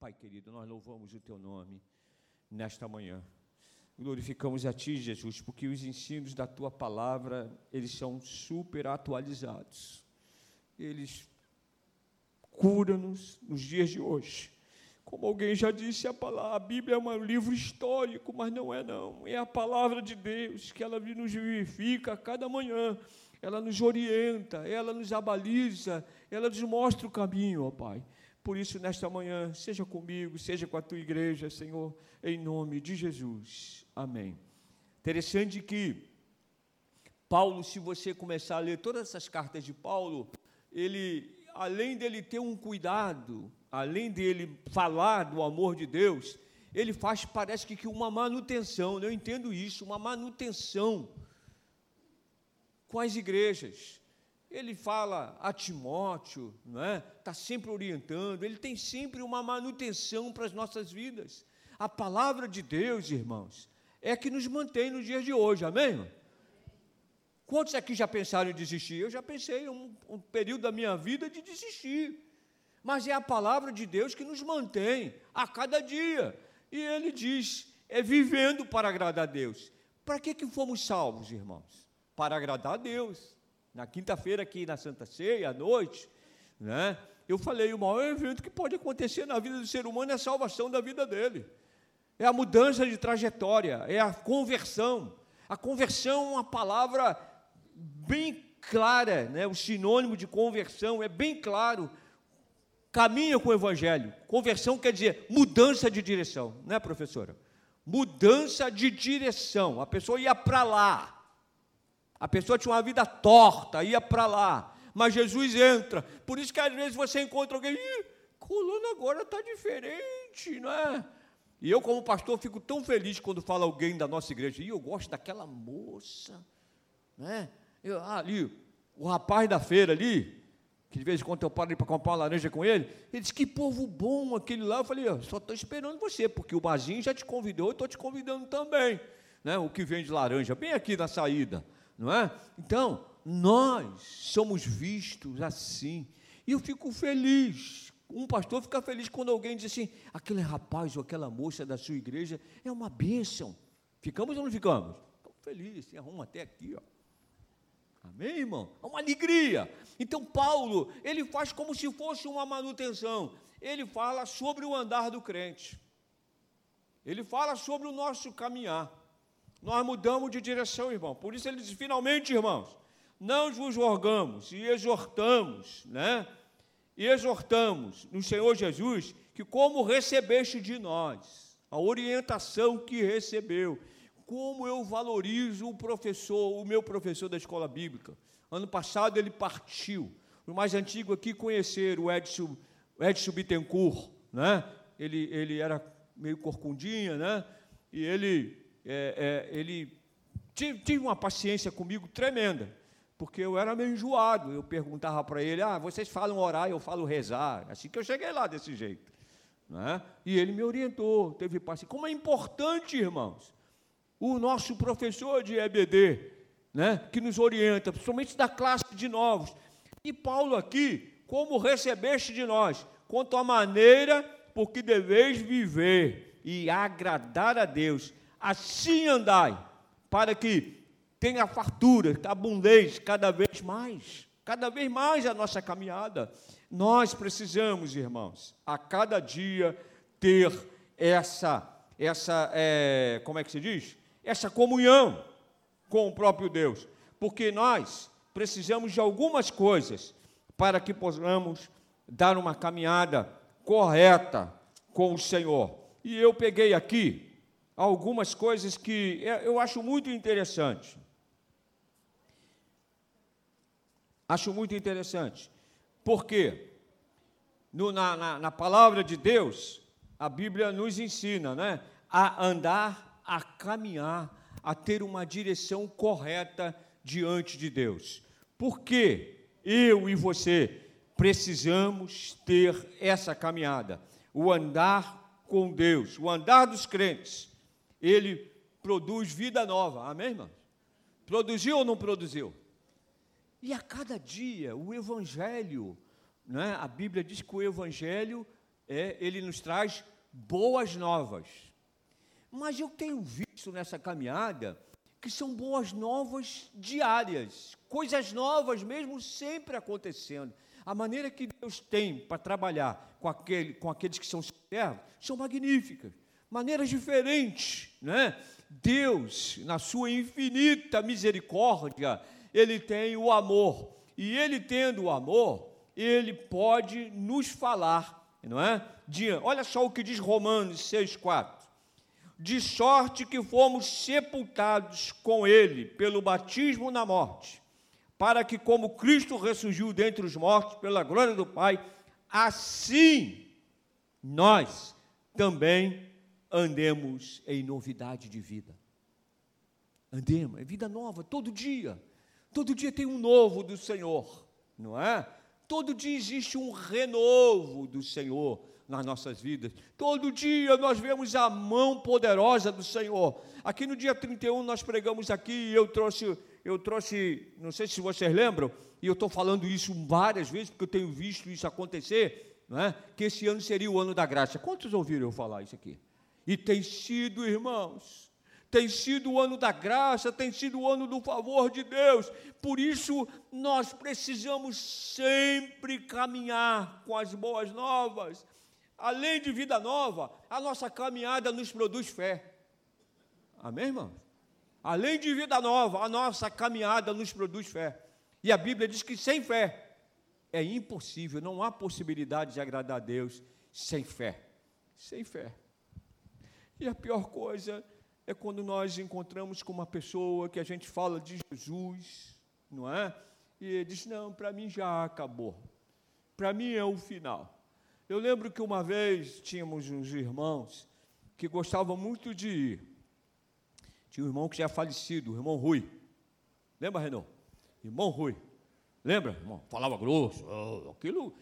Pai querido, nós louvamos o teu nome nesta manhã. Glorificamos a ti, Jesus, porque os ensinos da tua palavra, eles são super atualizados. Eles curam-nos nos dias de hoje. Como alguém já disse, a Bíblia é um livro histórico, mas não é não. É a palavra de Deus que ela nos vivifica a cada manhã. Ela nos orienta, ela nos abaliza, ela nos mostra o caminho, ó Pai. Por isso, nesta manhã, seja comigo, seja com a tua igreja, Senhor, em nome de Jesus. Amém. Interessante que Paulo, se você começar a ler todas essas cartas de Paulo, ele, além dele ter um cuidado, além dele falar do amor de Deus, ele faz, parece que uma manutenção, eu entendo isso, uma manutenção com as igrejas. Ele fala a Timóteo, não é? Está sempre orientando, ele tem sempre uma manutenção para as nossas vidas. A palavra de Deus, irmãos, é que nos mantém nos dias de hoje, amém? Quantos aqui já pensaram em desistir? Eu já pensei um período da minha vida de desistir. Mas é a palavra de Deus que nos mantém a cada dia. E ele diz, é vivendo para agradar a Deus. Para que fomos salvos, irmãos? Para agradar a Deus. Na quinta-feira aqui na Santa Ceia, à noite, né, eu falei, o maior evento que pode acontecer na vida do ser humano é a salvação da vida dele. É a mudança de trajetória, é a conversão. A conversão é uma palavra bem clara, né? O sinônimo de conversão é bem claro. Caminha com o Evangelho. Conversão quer dizer mudança de direção, não é, professora? Mudança de direção. A pessoa ia para lá. A pessoa tinha uma vida torta, ia para lá. Mas Jesus entra. Por isso que às vezes você encontra alguém, colando agora está diferente, não é? E eu, como pastor, fico tão feliz quando fala alguém da nossa igreja. Eu gosto daquela moça, né? Ali, o rapaz da feira ali, que de vez em quando eu paro para comprar uma laranja com ele, ele disse, que povo bom aquele lá. Eu falei, só estou esperando você, porque o barzinho já te convidou, eu estou te convidando também, né? O que vende laranja, bem aqui na saída, não é? Então, nós somos vistos assim, e eu fico feliz. Um pastor fica feliz quando alguém diz assim, aquele rapaz ou aquela moça da sua igreja é uma bênção. Ficamos ou não ficamos? Estou feliz, se arruma até aqui, ó. Amém, irmão? É uma alegria. Então, Paulo, ele faz como se fosse uma manutenção. Ele fala sobre o andar do crente. Ele fala sobre o nosso caminhar. Nós mudamos de direção, irmão. Por isso ele diz, finalmente, irmãos, não vos rogamos e exortamos, né? E exortamos no Senhor Jesus que como recebeste de nós, a orientação que recebeu. Como eu valorizo o professor, o meu professor da escola bíblica. Ano passado ele partiu. O mais antigo aqui conhecer o Edson Bittencourt, né? Ele era meio corcundinha, né? E ele tinha uma paciência comigo tremenda, porque eu era meio enjoado. Eu perguntava para ele, vocês falam orar, eu falo rezar. Assim que eu cheguei lá desse jeito, né? E ele me orientou, teve paciência. Como é importante, irmãos, o nosso professor de EBD, né, que nos orienta, principalmente da classe de novos. E Paulo aqui, como recebeste de nós, quanto à maneira por que deveis viver e agradar a Deus, assim andai, para que tenha fartura, abundez cada vez mais a nossa caminhada. Nós precisamos, irmãos, a cada dia ter essa comunhão com o próprio Deus, porque nós precisamos de algumas coisas para que possamos dar uma caminhada correta com o Senhor. E eu peguei aqui algumas coisas que eu acho muito interessante. Acho muito interessante, porque na palavra de Deus, a Bíblia nos ensina, né, a andar, a caminhar, a ter uma direção correta diante de Deus. Porque eu e você precisamos ter essa caminhada, o andar com Deus, o andar dos crentes, ele produz vida nova, amém, irmãos? Produziu ou não produziu? E a cada dia, o Evangelho, né? A Bíblia diz que o Evangelho ele nos traz boas novas. Mas eu tenho visto nessa caminhada que são boas novas diárias, coisas novas mesmo sempre acontecendo. A maneira que Deus tem para trabalhar com aqueles que são servos são magníficas, maneiras diferentes, né? Deus, na sua infinita misericórdia, Ele tem o amor, e Ele tendo o amor, Ele pode nos falar, não é? Olha só o que diz Romanos 6,4. De sorte que fomos sepultados com Ele pelo batismo na morte, para que, como Cristo ressurgiu dentre os mortos pela glória do Pai, assim nós também andemos em novidade de vida. Andemos, é vida nova, todo dia. Todo dia tem um novo do Senhor, não é? Todo dia existe um renovo do Senhor nas nossas vidas. Todo dia nós vemos a mão poderosa do Senhor. Aqui no dia 31 nós pregamos aqui e eu trouxe, não sei se vocês lembram, e eu estou falando isso várias vezes, porque eu tenho visto isso acontecer, não é? Que esse ano seria o ano da graça. Quantos ouviram eu falar isso aqui? E tem sido, irmãos, tem sido o ano da graça, tem sido o ano do favor de Deus. Por isso, nós precisamos sempre caminhar com as boas novas. Além de vida nova, a nossa caminhada nos produz fé. Amém, irmãos? Além de vida nova, a nossa caminhada nos produz fé. E a Bíblia diz que sem fé é impossível, não há possibilidade de agradar a Deus sem fé. Sem fé. E a pior coisa é quando nós encontramos com uma pessoa que a gente fala de Jesus, não é? E ele diz, não, para mim já acabou, para mim é o final. Eu lembro que uma vez tínhamos uns irmãos que gostavam muito de ir. Tinha um irmão que já é falecido, o irmão Rui. Lembra, Renan? Irmão Rui. Lembra, irmão? Falava grosso, aquilo.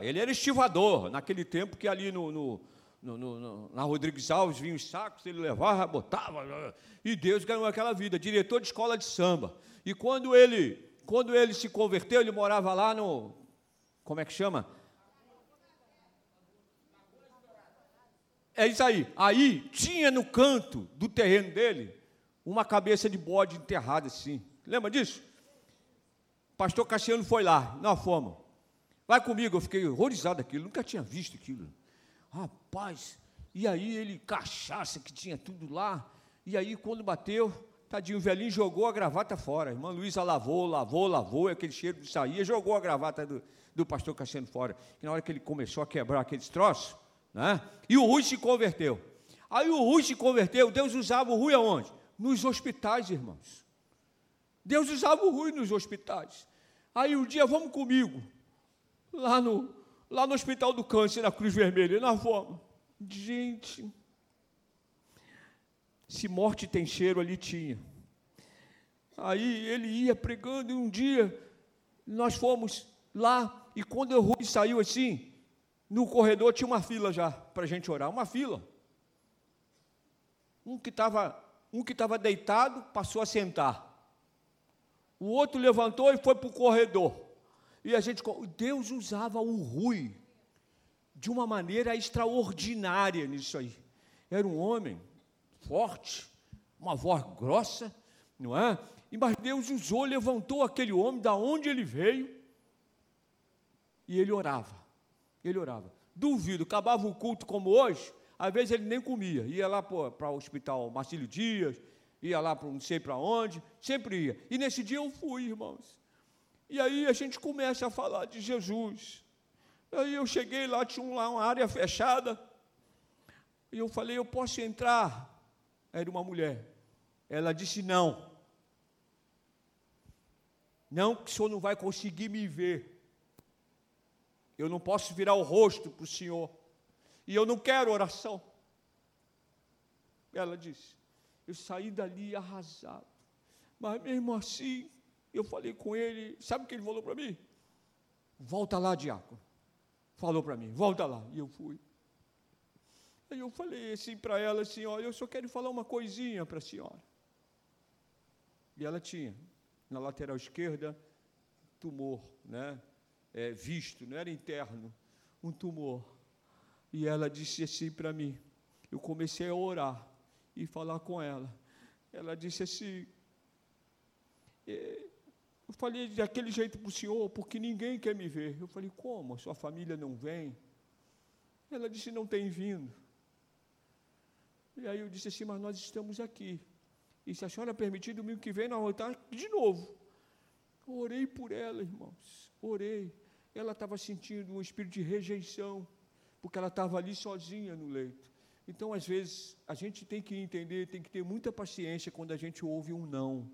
Ele era estivador, naquele tempo que ali na Rodrigues Alves vinha os sacos, ele levava, botava, e Deus ganhou aquela vida, diretor de escola de samba. E quando ele se converteu, ele morava lá no, como é que chama? É isso aí. Aí tinha no canto do terreno dele uma cabeça de bode enterrada assim. Lembra disso? Pastor Cassiano foi lá, nós fomos. Vai comigo, eu fiquei horrorizado daquilo, nunca tinha visto aquilo. Rapaz, e aí ele, cachaça que tinha tudo lá, e aí quando bateu, tadinho, o velhinho jogou a gravata fora. A irmã Luísa lavou, aquele cheiro que saía, jogou a gravata do pastor Cassiano fora. E na hora que ele começou a quebrar aqueles troços, né? E o Rui se converteu. Aí o Rui se converteu, Deus usava o Rui aonde? Nos hospitais, irmãos. Deus usava o Rui nos hospitais. Aí um dia, vamos comigo, lá no Hospital do Câncer, na Cruz Vermelha, e nós fomos. Gente, se morte tem cheiro, ali tinha. Aí ele ia pregando, e um dia nós fomos lá, e quando o Rui saiu assim, no corredor tinha uma fila já para a gente orar, uma fila. Um que estava deitado passou a sentar. O outro levantou e foi para o corredor. E a gente, Deus usava o Rui de uma maneira extraordinária nisso aí. Era um homem forte, uma voz grossa, não é? Mas Deus usou, levantou aquele homem da onde ele veio, e ele orava. Duvido, acabava o culto como hoje, às vezes ele nem comia, ia lá para o hospital Marcílio Dias, ia lá para não sei para onde, sempre ia. E nesse dia eu fui, irmãos. E aí a gente começa a falar de Jesus. Aí eu cheguei lá, tinha lá uma área fechada, e eu falei, eu posso entrar? Era uma mulher. Ela disse, não. Não, que o senhor não vai conseguir me ver. Eu não posso virar o rosto para o senhor. E eu não quero oração. Ela disse. Eu saí dali arrasado. Mas mesmo assim, eu falei com ele, sabe o que ele falou para mim? Volta lá, diácono. Falou para mim, volta lá. E eu fui. Aí eu falei assim para ela, assim, olha, eu só quero falar uma coisinha para a senhora. E ela tinha, na lateral esquerda, tumor, né? Visto, não era interno, um tumor. E ela disse assim para mim, eu comecei a orar e falar com ela. Ela disse assim, eu falei daquele jeito para o senhor, porque ninguém quer me ver. Eu falei, como? A sua família não vem? Ela disse, não tem vindo. E aí eu disse assim, mas nós estamos aqui. E se a senhora permitir, domingo que vem, nós vamos estar de novo. Eu orei por ela, irmãos, orei. Ela estava sentindo um espírito de rejeição, porque ela estava ali sozinha no leito. Então, às vezes, a gente tem que entender, tem que ter muita paciência quando a gente ouve um não,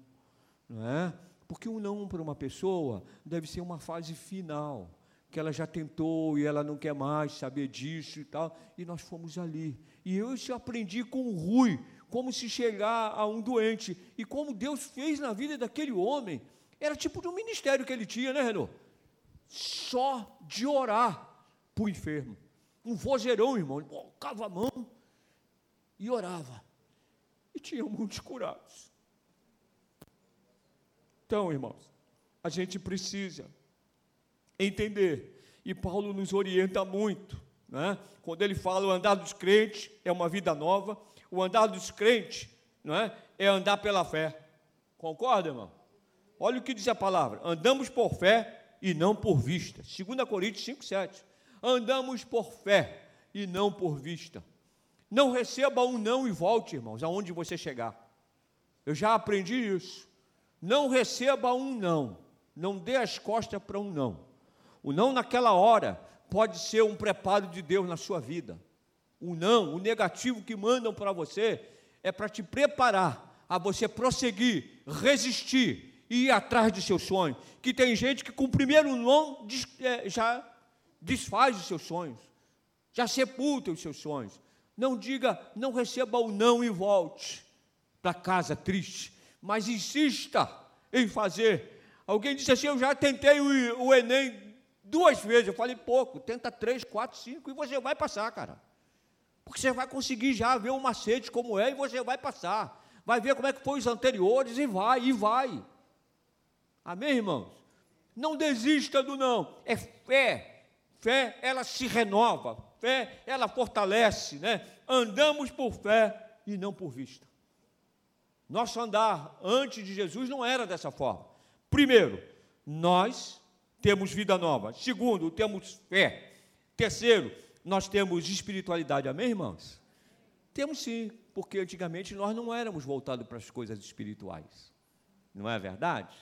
não é? Porque um não para uma pessoa deve ser uma fase final, que ela já tentou e ela não quer mais saber disso e tal, e nós fomos ali. E eu isso aprendi com o Rui, como se chegar a um doente, e como Deus fez na vida daquele homem. Era tipo de um ministério que ele tinha, né, Renan? Só de orar para o enfermo. Um vozeirão, irmão, ele colocava a mão e orava. E tinha muitos curados. Então, irmãos, a gente precisa entender, e Paulo nos orienta muito, né? Quando ele fala o andar dos crentes é uma vida nova, o andar dos crentes, né, é andar pela fé. Concorda, irmão? Olha o que diz a palavra, andamos por fé e não por vista, 2 Coríntios 5,7, andamos por fé e não por vista. Não receba um não e volte, irmãos, aonde você chegar. Eu já aprendi isso, não receba um não. Não dê as costas para um não. O não naquela hora pode ser um preparo de Deus na sua vida. O não, o negativo que mandam para você, é para te preparar a você prosseguir, resistir e ir atrás do seu sonho. Que tem gente que com o primeiro não já desfaz os seus sonhos, já sepulta os seus sonhos. Não diga, não receba o não e volte para casa triste, mas insista em fazer. Alguém disse assim, eu já tentei o Enem 2 vezes, eu falei pouco, tenta 3, 4, 5 e você vai passar, cara. Porque você vai conseguir já ver o macete como é e você vai passar. Vai ver como é que foi os anteriores e vai. Amém, irmãos? Não desista do não, é fé. Fé, ela se renova, fé, ela fortalece, né? Andamos por fé e não por vista. Nosso andar antes de Jesus não era dessa forma. Primeiro, nós temos vida nova. Segundo, temos fé. Terceiro, nós temos espiritualidade. Amém, irmãos? Temos sim, porque antigamente nós não éramos voltados para as coisas espirituais. Não é verdade?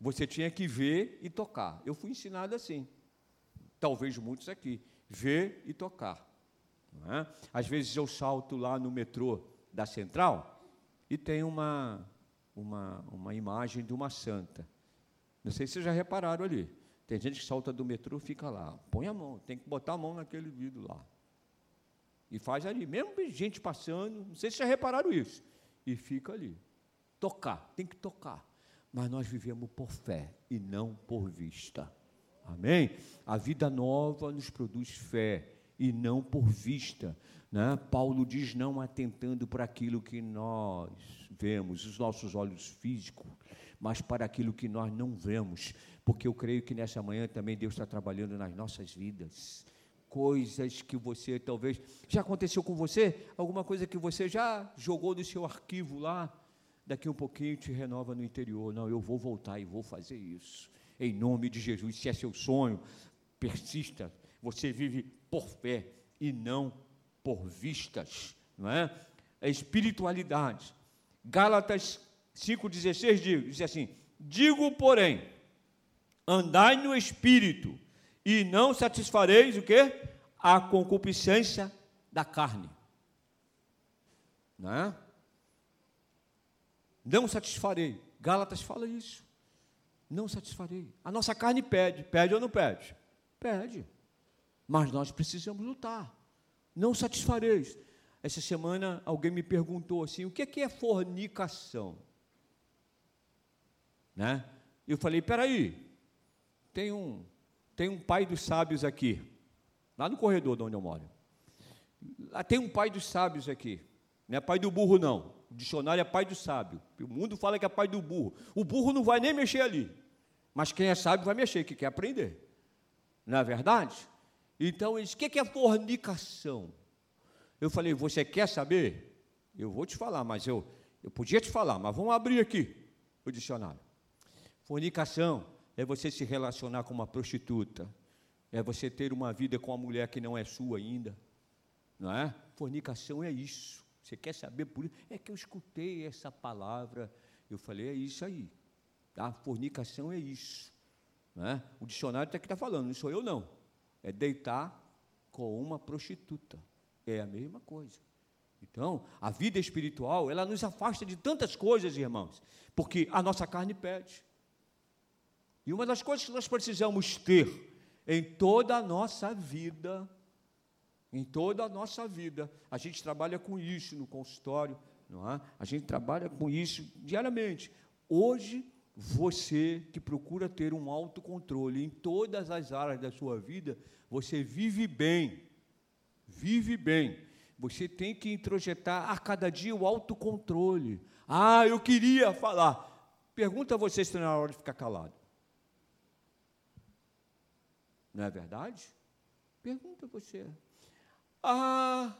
Você tinha que ver e tocar. Eu fui ensinado assim. Talvez muitos aqui. Ver e tocar. Não é? Às vezes eu salto lá no metrô da Central e tem uma imagem de uma santa. Não sei se vocês já repararam ali. Tem gente que salta do metrô e fica lá. Põe a mão, tem que botar a mão naquele vidro lá. E faz ali. Mesmo gente passando, não sei se vocês já repararam isso. E fica ali. Tocar, tem que tocar. Mas nós vivemos por fé e não por vista. Amém? A vida nova nos produz fé e não por vista. Né? Paulo diz, não atentando para aquilo que nós vemos, os nossos olhos físicos, mas para aquilo que nós não vemos, porque eu creio que nessa manhã também Deus está trabalhando nas nossas vidas, coisas que você talvez, já aconteceu com você, alguma coisa que você já jogou do seu arquivo lá, daqui um pouquinho te renova no interior, não, eu vou voltar e vou fazer isso, em nome de Jesus. Se é seu sonho, persista, você vive por fé e não por vistas, não é? É espiritualidade. Gálatas 5,16 diz assim, digo, porém, andai no espírito e não satisfareis o quê? A concupiscência da carne. Não é? Não satisfarei. Gálatas fala isso. Não satisfarei. A nossa carne pede. Pede ou não pede? Pede. Mas nós precisamos lutar. Não satisfareis. Essa semana alguém me perguntou assim, o que é fornicação? Né? Eu falei, peraí, tem um pai dos sábios aqui, lá no corredor de onde eu moro. Lá tem um pai dos sábios aqui, não é pai do burro não, o dicionário é pai do sábio, o mundo fala que é pai do burro, o burro não vai nem mexer ali, mas quem é sábio vai mexer, que quer aprender, não é verdade? Então eles, o que é fornicação? Eu falei, você quer saber? Eu vou te falar, mas eu podia te falar, mas vamos abrir aqui o dicionário. Fornicação é você se relacionar com uma prostituta, é você ter uma vida com uma mulher que não é sua ainda, não é? Fornicação é isso. Você quer saber por isso? É que eu escutei essa palavra, eu falei, é isso aí. A fornicação é isso. Não é? O dicionário até que está falando, não sou eu não. É deitar com uma prostituta. É a mesma coisa. Então, a vida espiritual, ela nos afasta de tantas coisas, irmãos, porque a nossa carne pede. E uma das coisas que nós precisamos ter em toda a nossa vida, a gente trabalha com isso no consultório, não é? A gente trabalha com isso diariamente. Hoje, você que procura ter um autocontrole em todas as áreas da sua vida, você vive bem, Você tem que introjetar a cada dia o autocontrole. Ah, eu queria falar. Pergunta a você se não é hora de ficar calado. Não é verdade? Pergunta a você. Ah,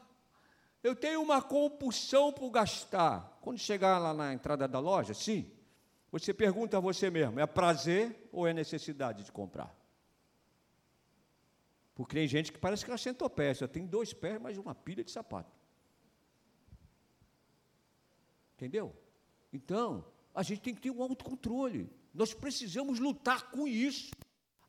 eu tenho uma compulsão por gastar. Quando chegar lá na entrada da loja, sim, você pergunta a você mesmo, é prazer ou é necessidade de comprar? Porque tem gente que parece que ela sentou pé, só tem dois pés, mas uma pilha de sapato. Entendeu? Então, a gente tem que ter um autocontrole. Nós precisamos lutar com isso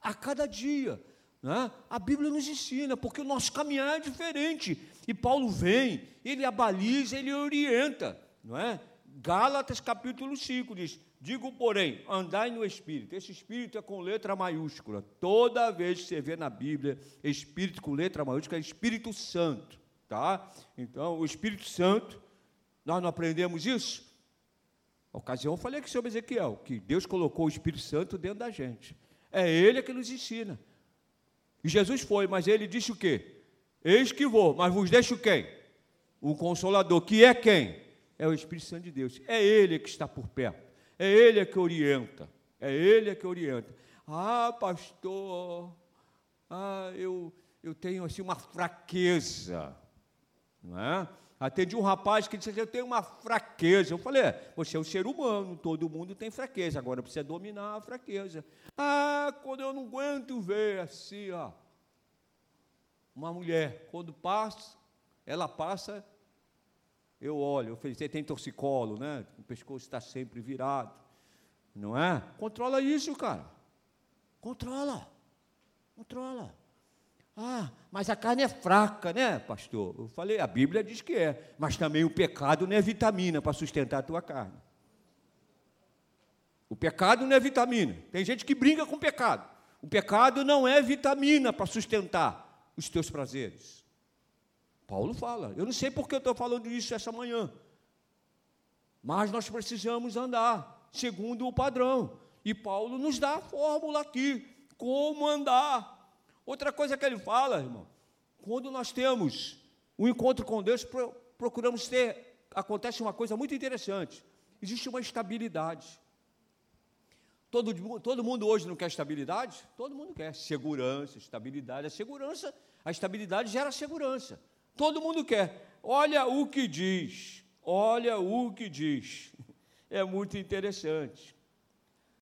a cada dia. Né? A Bíblia nos ensina, porque o nosso caminhar é diferente. E Paulo vem, ele abaliza, ele orienta. Não é? Gálatas capítulo 5 diz, digo, porém, andai no Espírito. Esse Espírito é com letra maiúscula. Toda vez que você vê na Bíblia Espírito com letra maiúscula, é Espírito Santo, tá? Então, o Espírito Santo, nós não aprendemos isso? Na ocasião, eu falei aqui sobre Ezequiel, que Deus colocou o Espírito Santo dentro da gente. É Ele que nos ensina. E Jesus foi, mas Ele disse o quê? Eis que vou, mas vos deixo quem? O Consolador, que é quem? É o Espírito Santo de Deus. É Ele que está por perto. É Ele que orienta, Ah, pastor, eu tenho assim uma fraqueza, não é? Atendi um rapaz que disse assim, eu tenho uma fraqueza. Eu falei, você é um ser humano, todo mundo tem fraqueza, agora precisa dominar a fraqueza. Ah, quando eu não aguento ver assim, ó, uma mulher, quando passa, eu olho, eu falei, você tem torcicolo, né? O pescoço está sempre virado, não é? Controla isso, cara. Controla. Ah, mas a carne é fraca, né, pastor? Eu falei, a Bíblia diz que é, mas também o pecado não é vitamina para sustentar a tua carne. O pecado não é vitamina. Tem gente que brinca com o pecado. O pecado não é vitamina para sustentar os teus prazeres. Paulo fala, eu não sei porque eu estou falando isso essa manhã, mas nós precisamos andar segundo o padrão, e Paulo nos dá a fórmula aqui, como andar. Outra coisa que ele fala, irmão, quando nós temos um encontro com Deus, procuramos ter, acontece uma coisa muito interessante, existe uma estabilidade. Todo mundo hoje não quer estabilidade? Todo mundo quer, segurança, estabilidade, a estabilidade gera segurança. Todo mundo quer. Olha o que diz. É muito interessante.